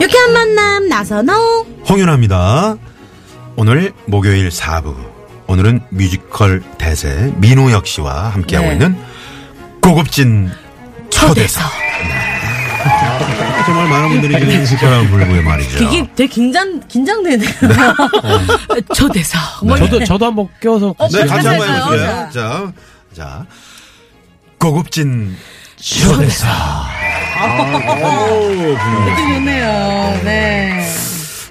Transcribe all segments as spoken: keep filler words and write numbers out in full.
유쾌한 만남 나선홍 홍윤아입니다. 오늘 목요일 사 부, 오늘은 뮤지컬 대세 민우혁 씨와 함께하고 네. 있는 고급진 초대석. 정말 많은 분들이 지금 시켜라 불고의 말이죠. 이게 되게 긴장 긴장되네요. 네. 초대석. 네. 저도 저도 한번 껴서 같이 네, 같이 한번 해보세요. 자, 자, 고급진 초대석. 느낌 좋네요. 네.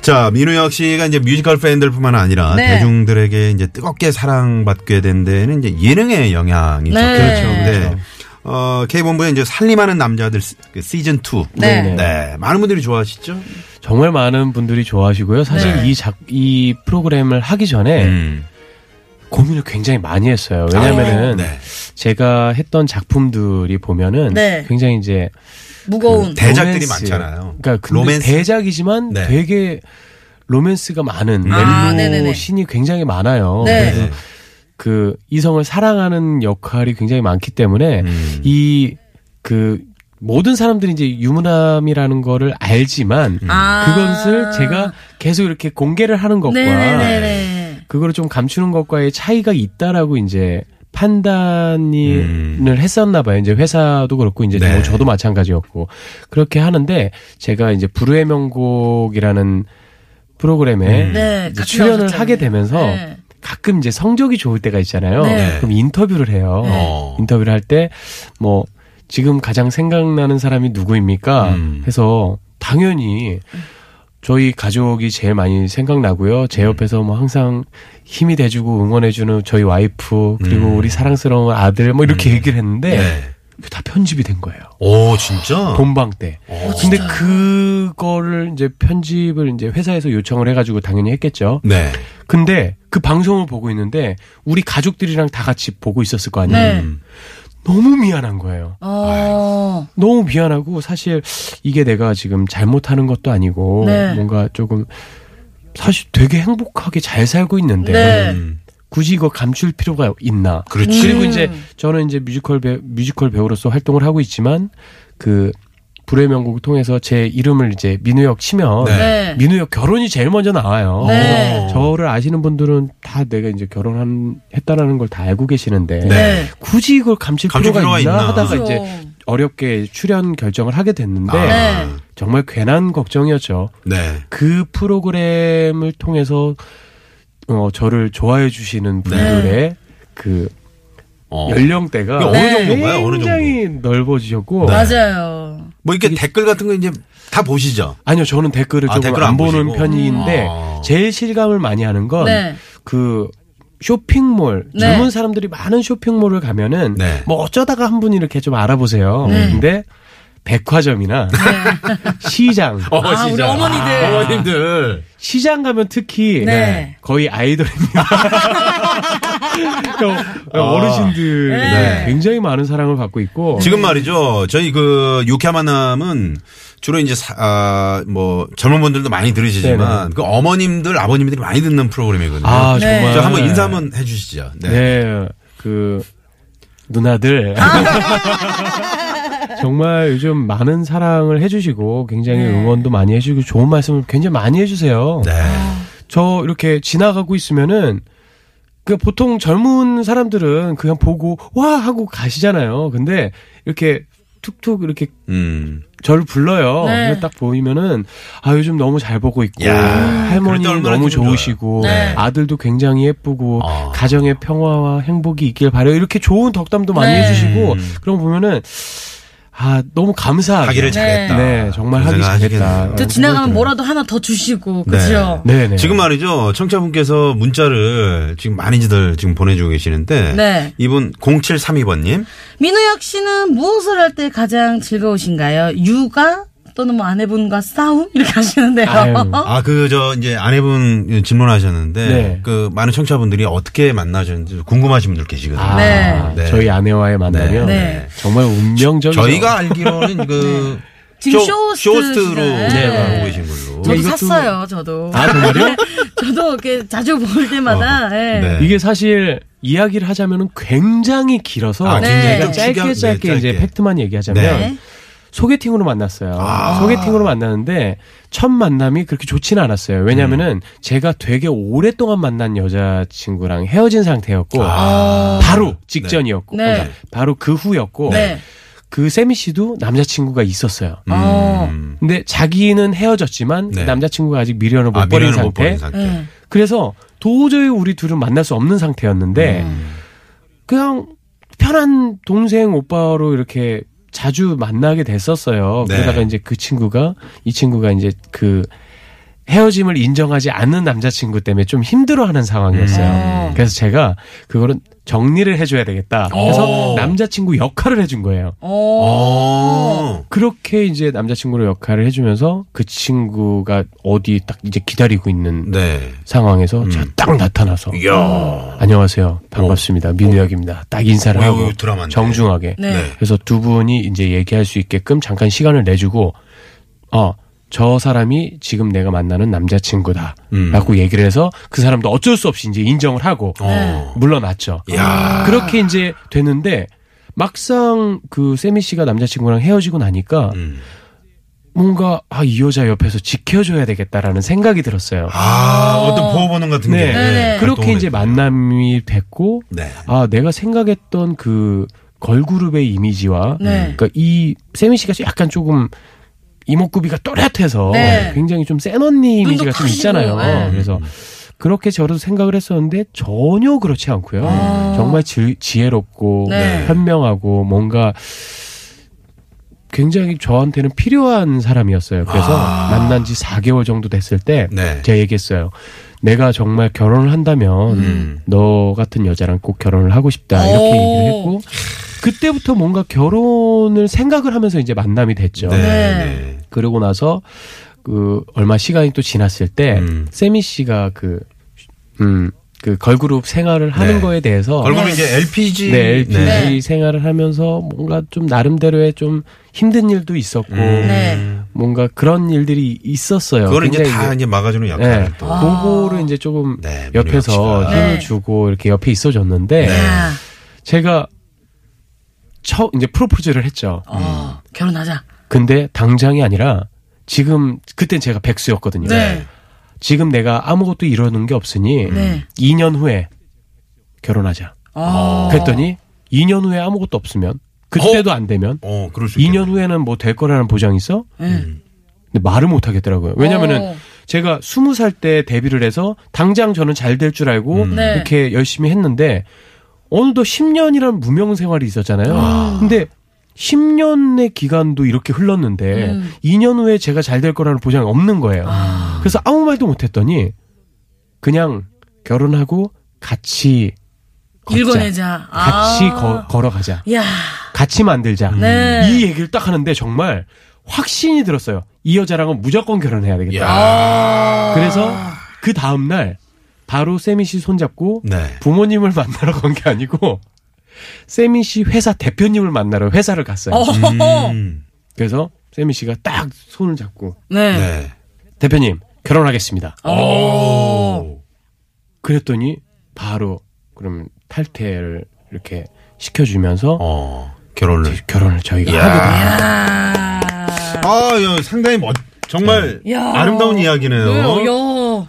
자, 민우혁 씨가 이제 뮤지컬 팬들뿐만 아니라 네. 대중들에게 이제 뜨겁게 사랑받게 된 데는 이제 예능의 영향이 있죠. 네. 그렇죠. 근데 어, K본부에 이제 살림하는 남자들 시즌 투. 네. 네. 네. 많은 분들이 좋아하시죠? 정말 많은 분들이 좋아하시고요. 사실 네. 이 작, 이 프로그램을 하기 전에 음. 고민을 굉장히 많이 했어요. 왜냐면은 네. 제가 했던 작품들이 보면은 네. 굉장히 이제 무거운 그 대작들이 로맨스. 많잖아요. 그러니까 로맨스 대작이지만 네. 되게 로맨스가 많은 멜로 아, 신이 굉장히 많아요. 네. 그래서 네. 그 이성을 사랑하는 역할이 굉장히 많기 때문에 음. 이 그 모든 사람들이 이제 유부남이라는 거를 알지만 음. 그것을 제가 계속 이렇게 공개를 하는 것과 네네네네. 그거를 좀 감추는 것과의 차이가 있다라고 이제 판단을 음. 했었나 봐요. 이제 회사도 그렇고 이제 네. 저도 마찬가지였고 그렇게 하는데 제가 이제 불후의 명곡이라는 프로그램에 음. 네, 출연을 하셨잖아요. 하게 되면서 네. 가끔 이제 성적이 좋을 때가 있잖아요. 네. 그럼 인터뷰를 해요. 네. 인터뷰를 할 때 뭐 지금 가장 생각나는 사람이 누구입니까? 음. 해서 당연히 저희 가족이 제일 많이 생각나고요. 제 옆에서 뭐 항상 힘이 돼주고 응원해주는 저희 와이프, 그리고 음. 우리 사랑스러운 아들, 뭐 이렇게 음. 얘기를 했는데, 네. 그게 다 편집이 된 거예요. 오, 진짜? 본방 때. 오, 근데 진짜? 그거를 이제 편집을 이제 회사에서 요청을 해가지고 당연히 했겠죠. 네. 근데 그 방송을 보고 있는데, 우리 가족들이랑 다 같이 보고 있었을 거 아니에요. 네. 너무 미안한 거예요. 어... 너무 미안하고 사실 이게 내가 지금 잘못하는 것도 아니고 네. 뭔가 조금 사실 되게 행복하게 잘 살고 있는데 네. 굳이 이거 감출 필요가 있나. 그렇지. 그리고 이제 저는 이제 뮤지컬 배, 뮤지컬 배우로서 활동을 하고 있지만 그 불후의 명곡을 통해서 제 이름을 이제 민우혁 치면 네. 민우혁 결혼이 제일 먼저 나와요. 네. 저를 아시는 분들은 다 내가 이제 결혼했다라는 걸 다 알고 계시는데 네. 굳이 이걸 감출, 감출 필요가, 필요가 있나, 있나 하다가 그렇죠. 이제 어렵게 출연 결정을 하게 됐는데 아. 네. 정말 괜한 걱정이었죠. 네. 그 프로그램을 통해서 어, 저를 좋아해 주시는 분들의 네. 그 어. 연령대가 그러니까 어느 정도인가요? 어느 정도? 굉장히 넓어지셨고 네. 맞아요. 뭐 이렇게 댓글 같은 거 이제 다 보시죠? 아니요, 저는 댓글을 아, 조금 댓글 안, 안 보는 보시고. 편인데 아. 제일 실감을 많이 하는 건 그 네. 쇼핑몰 네. 젊은 사람들이 많은 쇼핑몰을 가면은 네. 뭐 어쩌다가 한 분 이렇게 좀 알아보세요. 네. 근데 백화점이나 네. 시장, 어, 아, 시장. 우리 어머니들, 아, 어머님들 시장 가면 특히 네. 거의 아이돌입니다. 어르신들이 네. 굉장히 많은 사랑을 받고 있고 지금 말이죠. 저희 그 유쾌한 만남은 주로 이제 아, 뭐 젊은 분들도 많이 들으시지만 네네. 그 어머님들, 아버님들이 많이 듣는 프로그램이거든요. 아, 네. 정말. 저 한번 인사 한번 해주시죠. 네, 네. 그 누나들. 정말 요즘 많은 사랑을 해주시고 굉장히 응원도 많이 해주고 좋은 말씀을 굉장히 많이 해주세요. 네. 저 이렇게 지나가고 있으면은 그 보통 젊은 사람들은 그냥 보고 와 하고 가시잖아요. 근데 이렇게 툭툭 이렇게 음. 저를 불러요. 네. 딱 보이면은 아 요즘 너무 잘 보고 있고 야, 할머니 너무 좋으시고 네. 아들도 굉장히 예쁘고 아. 가정의 평화와 행복이 있길 바라요. 이렇게 좋은 덕담도 많이 네. 해주시고 그런 거 보면은. 아, 너무 감사하게. 가기를 잘했다. 네, 네 정말 하기 잘했다. 또 지나가면 뭐라도 하나 더 주시고, 그죠? 네. 네네. 지금 말이죠. 청취자분께서 문자를 지금 많이들 지금 보내주고 계시는데. 네. 이분 공칠삼이 번님. 민우혁 씨는 무엇을 할 때 가장 즐거우신가요? 육아? 또는 뭐 아내분과 싸움? 이렇게 하시는데요. 아, 그, 저, 이제 아내분 질문하셨는데, 네. 그, 많은 청취자분들이 어떻게 만나셨는지 궁금하신 분들 계시거든요. 아, 네. 네. 저희 아내와의 만남이요? 네. 네. 정말 운명적이죠. 저희가 알기로는 그, 네. 지금 쇼, 쇼호스트로 나오고 계신 걸로. 저도 이것도... 샀어요, 저도. 아, 정말요? 저도 이렇게 자주 볼 때마다. 어, 네. 네. 이게 사실 이야기를 하자면 굉장히 길어서, 아, 네. 굉장히 짧게, 짧게, 짧게, 짧게 이제 팩트만 얘기하자면, 네. 소개팅으로 만났어요. 아~ 소개팅으로 만났는데 첫 만남이 그렇게 좋지는 않았어요. 왜냐면은 음. 제가 되게 오랫동안 만난 여자친구랑 헤어진 상태였고 아~ 바로 직전이었고 네. 그러니까 네. 바로 그 후였고 네. 그 세미 씨도 남자친구가 있었어요. 음. 근데 자기는 헤어졌지만 네. 남자친구가 아직 미련을 못, 아, 버린, 미련을 상태. 못 버린 상태. 네. 그래서 도저히 우리 둘은 만날 수 없는 상태였는데 음. 그냥 편한 동생 오빠로 이렇게 자주 만나게 됐었어요. 네. 그러다가 이제 그 친구가, 이 친구가 이제 그 헤어짐을 인정하지 않는 남자친구 때문에 좀 힘들어하는 상황이었어요. 음. 그래서 제가 그거를 정리를 해줘야 되겠다. 그래서 남자친구 역할을 해준 거예요. 오. 그렇게 이제 남자친구로 역할을 해주면서 그 친구가 어디 딱 이제 기다리고 있는 네. 상황에서 음. 제가 딱 나타나서 이야. 안녕하세요. 반갑습니다. 민우혁입니다. 딱 인사를 오. 하고 오. 정중하게. 네. 네. 그래서 두 분이 이제 얘기할 수 있게끔 잠깐 시간을 내주고 어. 저 사람이 지금 내가 만나는 남자친구다. 음. 라고 얘기를 해서 그 사람도 어쩔 수 없이 이제 인정을 하고 어. 물러났죠. 야. 그렇게 이제 됐는데 막상 그 세미 씨가 남자친구랑 헤어지고 나니까 음. 뭔가 아, 이 여자 옆에서 지켜줘야 되겠다라는 생각이 들었어요. 아, 어. 어떤 보호본능 같은 네. 게. 네. 그렇게 이제 만남이 됐고 네. 아, 내가 생각했던 그 걸그룹의 이미지와 네. 그러니까 이 세미 씨가 약간 조금 이목구비가 또렷해서 네. 굉장히 좀 센 언니 이미지가 좀 있잖아요. 네. 그래서 그렇게 저도 생각을 했었는데 전혀 그렇지 않고요. 아. 정말 지, 지혜롭고 네. 현명하고 뭔가 굉장히 저한테는 필요한 사람이었어요. 그래서 아. 만난 지 사 개월 정도 됐을 때 네. 제가 얘기했어요. 내가 정말 결혼을 한다면 음. 너 같은 여자랑 꼭 결혼을 하고 싶다. 이렇게 오. 얘기를 했고 그때부터 뭔가 결혼을 생각을 하면서 이제 만남이 됐죠. 네. 네. 그러고 나서 그 얼마 시간이 또 지났을 때 음. 세미 씨가 그 음 그 걸그룹 생활을 하는 네. 거에 대해서 걸그룹 네. 이제 엘피지 네, 엘피지 네. 생활을 하면서 뭔가 좀 나름대로의 좀 힘든 일도 있었고 음. 네. 뭔가 그런 일들이 있었어요. 그걸 이제 다 이제 막아주는 역할을 네. 또 그거를 이제 조금 네, 옆에서 힘을 네. 주고 이렇게 옆에 있어줬는데 네. 제가 처 이제 프로포즈를 했죠. 어, 음. 결혼하자. 근데 당장이 아니라 지금 그땐 제가 백수였거든요. 네. 지금 내가 아무것도 이러는 게 없으니 네. 이 년 후에 결혼하자. 어. 그랬더니 이 년 후에 아무것도 없으면 그때도 어? 안 되면 어, 그럴 수 이 년 후에는 뭐 될 거라는 보장이 있어? 음. 근데 말을 못 하겠더라고요. 왜냐면은 어. 제가 스무 살 때 데뷔를 해서 당장 저는 잘 될 줄 알고 음. 네. 이렇게 열심히 했는데 어느덧 십 년이란 무명 생활이 있었잖아요. 아. 근데 십 년의 기간도 이렇게 흘렀는데 음. 이 년 후에 제가 잘 될 거라는 보장이 없는 거예요. 아. 그래서 아무 말도 못 했더니 그냥 결혼하고 같이 걷자. 일궈내자. 같이 아. 거, 걸어가자. 야. 같이 만들자. 네. 이 얘기를 딱 하는데 정말 확신이 들었어요. 이 여자랑은 무조건 결혼해야 되겠다. 야. 그래서 그 다음날 바로 세미 씨 손잡고 네. 부모님을 만나러 간 게 아니고 세미 씨 회사 대표님을 만나러 회사를 갔어요. 음. 그래서 세미 씨가 딱 손을 잡고 네. 네. 대표님 결혼하겠습니다. 오. 그랬더니 바로 그럼 탈퇴를 이렇게 시켜주면서 어, 결혼을 결혼을 저희가 하게 됩니다. 아, 야, 상당히 멋 정말 야. 아름다운 이야기네요.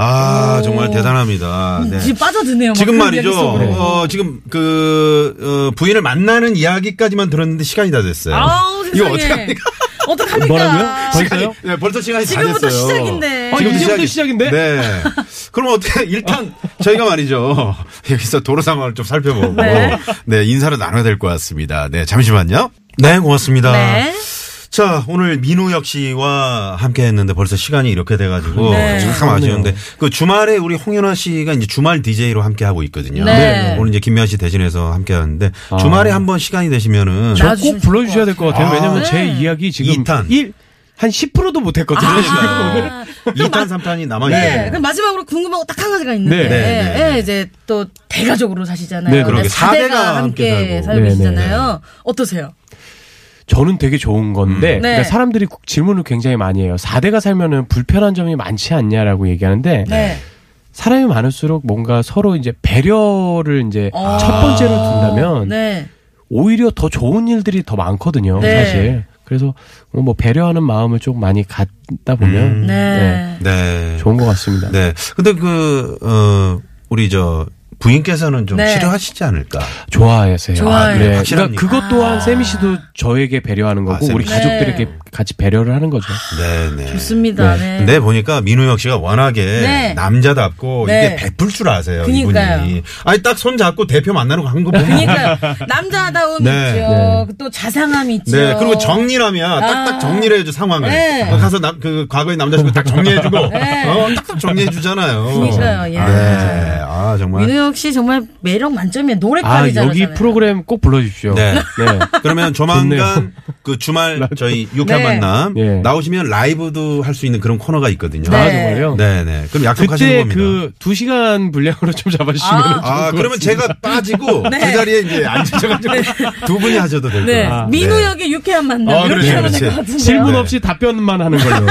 아, 오. 정말 대단합니다. 네. 지금 빠져드네요. 지금 말이죠. 어, 지금 그, 어, 부인을 만나는 이야기까지만 들었는데 시간이 다 됐어요. 아우, 세상에. 이거 어떡합니까? 어떡합니까? 뭐라고요? 벌써요? 네, 벌써 시간이 다 됐어요. 지금부터 시작인데. 아, 지금부터 시작이... 시작인데? 네. 그럼 어떻게, 일단 저희가 말이죠. 여기서 도로 상황을 좀 살펴보고. 네. 네, 인사를 나눠야 될 것 같습니다. 네, 잠시만요. 네, 고맙습니다. 네. 자, 오늘 민우혁 씨와 함께 했는데 벌써 시간이 이렇게 돼가지고 네. 참 아쉬운데 그 주말에 우리 홍윤아 씨가 이제 주말 디제이로 함께 하고 있거든요. 네. 오늘 이제 김미아 씨 대신해서 함께 하는데 아. 주말에 한번 시간이 되시면은 저 꼭 불러주셔야 될 것 같아요. 아. 왜냐면 네. 제 이야기 지금 이 탄. 일. 한 십 퍼센트도 못했거든요. 아, 이 탄, 삼 탄이 남아있네요. 네, 그럼 마지막으로 궁금한 거 딱 한 가지가 있는데, 네, 네, 네. 네, 이제 또 대가족으로 사시잖아요. 네, 그러게 사 대가 함께 살고 계시잖아요. 네, 네. 어떠세요? 저는 되게 좋은 건데, 음. 네. 그러니까 사람들이 질문을 굉장히 많이 해요. 사 대가 살면은 불편한 점이 많지 않냐라고 얘기하는데, 네. 사람이 많을수록 뭔가 서로 이제 배려를 이제 아. 첫 번째로 둔다면, 네. 오히려 더 좋은 일들이 더 많거든요, 네. 사실. 그래서 뭐 배려하는 마음을 좀 많이 갖다 보면 음, 네. 네. 네. 좋은 것 같습니다. 네. 근데 그 어, 우리 저 부인께서는 좀 네. 싫어하시지 않을까? 좋아하세요. 좋아해요. 아, 그래. 네. 그러니까 그것 또한 아. 세미 씨도 저에게 배려하는 거고 아, 우리 가족들에게 네. 같이 배려를 하는 거죠. 네, 네. 좋습니다. 네. 네. 근데 보니까 민우혁 씨가 워낙에 네. 남자답고 네. 이게 베풀 줄 아세요. 그러니까요. 이분이. 아니 딱 손 잡고 대표 만나는 거 한 거 보면. 그러니까요. 남자다움 네. 있죠. 네. 또 자상함 있죠. 네. 그리고 정리라면 딱딱 아. 정리를 해줘 상황을. 네. 가서 남, 그 과거의 남자친구 딱 정리해주고 네. 어, 딱딱 정리해주잖아요. 중이셔요. 예. 네. 아 정말. 역시 정말 매력 만점이야. 노래까지 잘하잖아요. 아, 여기 프로그램 꼭 불러주십시오. 네. 네. 그러면 조만간 그 주말 저희 유쾌한 네. 만남 네. 나오시면 라이브도 할 수 있는 그런 코너가 있거든요. 네. 아, 정말요? 네네. 그럼 약속하시는 겁니다. 그때 그 두 시간 분량으로 좀 잡아주시면. 아, 아 그러면 제가 빠지고 네. 그 자리에 이제 앉으셔가지고 네. 두 분이 하셔도 될 거예요. 네. 아, 민우혁의 네. 유쾌한 만남. 아, 이렇게 하면 될 것 같은데요. 질문 네. 없이 답변만 하는 걸로.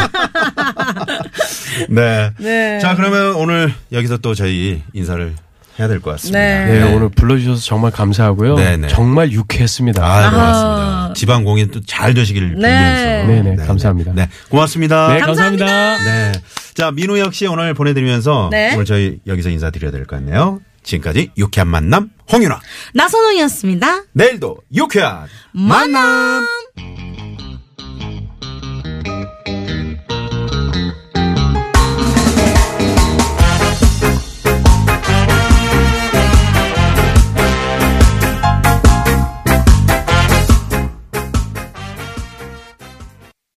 네. 네. 자, 그러면 오늘 여기서 또 저희 인사를 해야 될 것 같습니다. 네. 네, 네, 오늘 불러주셔서 정말 감사하고요. 네, 네. 정말 유쾌했습니다. 아, 고맙습니다. 지방 공연 또 잘 되시길 빌면서. 네. 네, 네, 감사합니다. 네, 고맙습니다. 네, 감사합니다. 감사합니다. 네, 자 민우혁 씨 오늘 보내드리면서 네. 오늘 저희 여기서 인사드려야 될 것 같네요. 지금까지 유쾌한 만남 홍윤아 나선홍이었습니다. 내일도 유쾌한 만남. 만남.